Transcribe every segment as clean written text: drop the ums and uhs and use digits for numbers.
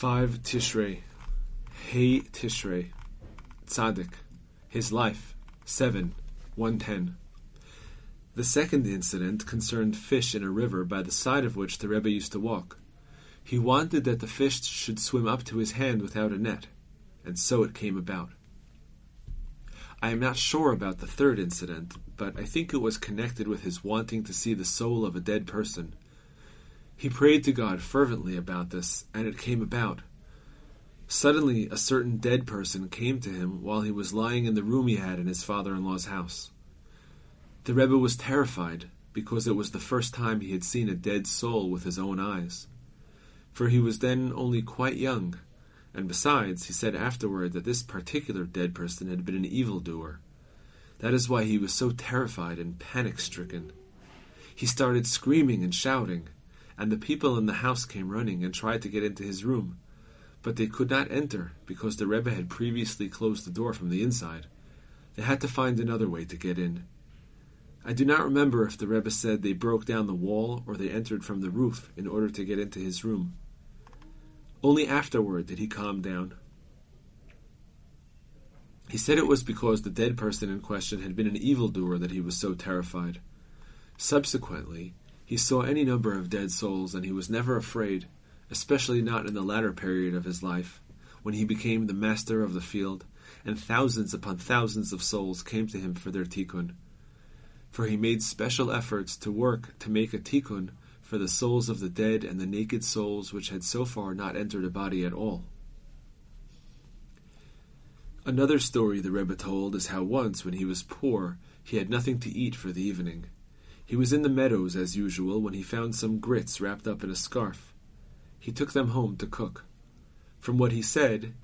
5 Tishrei, Hey Tishrei, Tzaddik, his life, 7, 110. The second incident concerned fish in a river by the side of which the Rebbe used to walk. He wanted that the fish should swim up to his hand without a net, and so it came about. I am not sure about the third incident, but I think it was connected with his wanting to see the soul of a dead person. He prayed to God fervently about this, and it came about. Suddenly, a certain dead person came to him while he was lying in the room he had in his father-in-law's house. The Rebbe was terrified, because it was the first time he had seen a dead soul with his own eyes. For he was then only quite young, and besides, he said afterward that this particular dead person had been an evildoer. That is why he was so terrified and panic-stricken. He started screaming and shouting, and the people in the house came running and tried to get into his room, but they could not enter because the Rebbe had previously closed the door from the inside. They had to find another way to get in. I do not remember if the Rebbe said they broke down the wall or they entered from the roof in order to get into his room. Only afterward did he calm down. He said it was because the dead person in question had been an evildoer that he was so terrified. Subsequently, he saw any number of dead souls, and he was never afraid, especially not in the latter period of his life, when he became the master of the field, and thousands upon thousands of souls came to him for their tikkun. For he made special efforts to work to make a tikkun for the souls of the dead and the naked souls which had so far not entered a body at all. Another story the Rebbe told is how once, when he was poor, he had nothing to eat for the evening. He was in the meadows, as usual, when he found some grits wrapped up in a scarf. He took them home to cook. From what he said,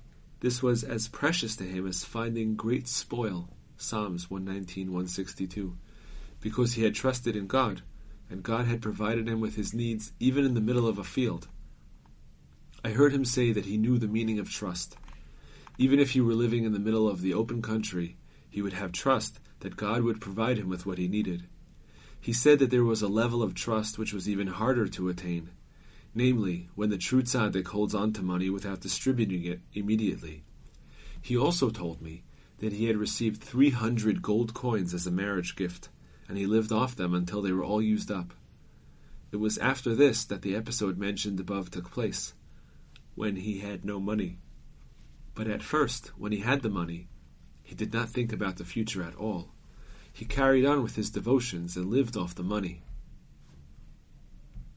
this was as precious to him as finding great spoil, Psalms 119, 162, because he had trusted in God, and God had provided him with his needs even in the middle of a field. I heard him say that he knew the meaning of trust. Even if he were living in the middle of the open country, he would have trust that God would provide him with what he needed. He said that there was a level of trust which was even harder to attain, namely, when the true tzaddik holds on to money without distributing it immediately. He also told me that he had received 300 gold coins as a marriage gift, and he lived off them until they were all used up. It was after this that the episode mentioned above took place, when he had no money. But at first, when he had the money, he did not think about the future at all. He carried on with his devotions and lived off the money.